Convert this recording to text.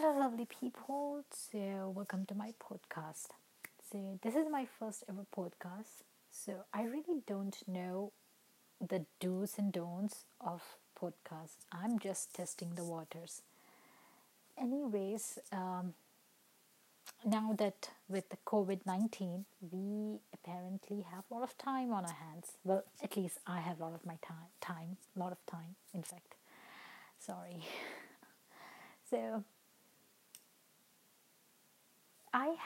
Hello lovely people, so welcome to my podcast. So this is my first ever podcast, so I really don't know the do's and don'ts of podcasts. I'm just testing the waters. Anyways, now that with the COVID-19, we apparently have a lot of time on our hands. Well, at least I have a lot of my time, a lot of time, in fact. Sorry. So I have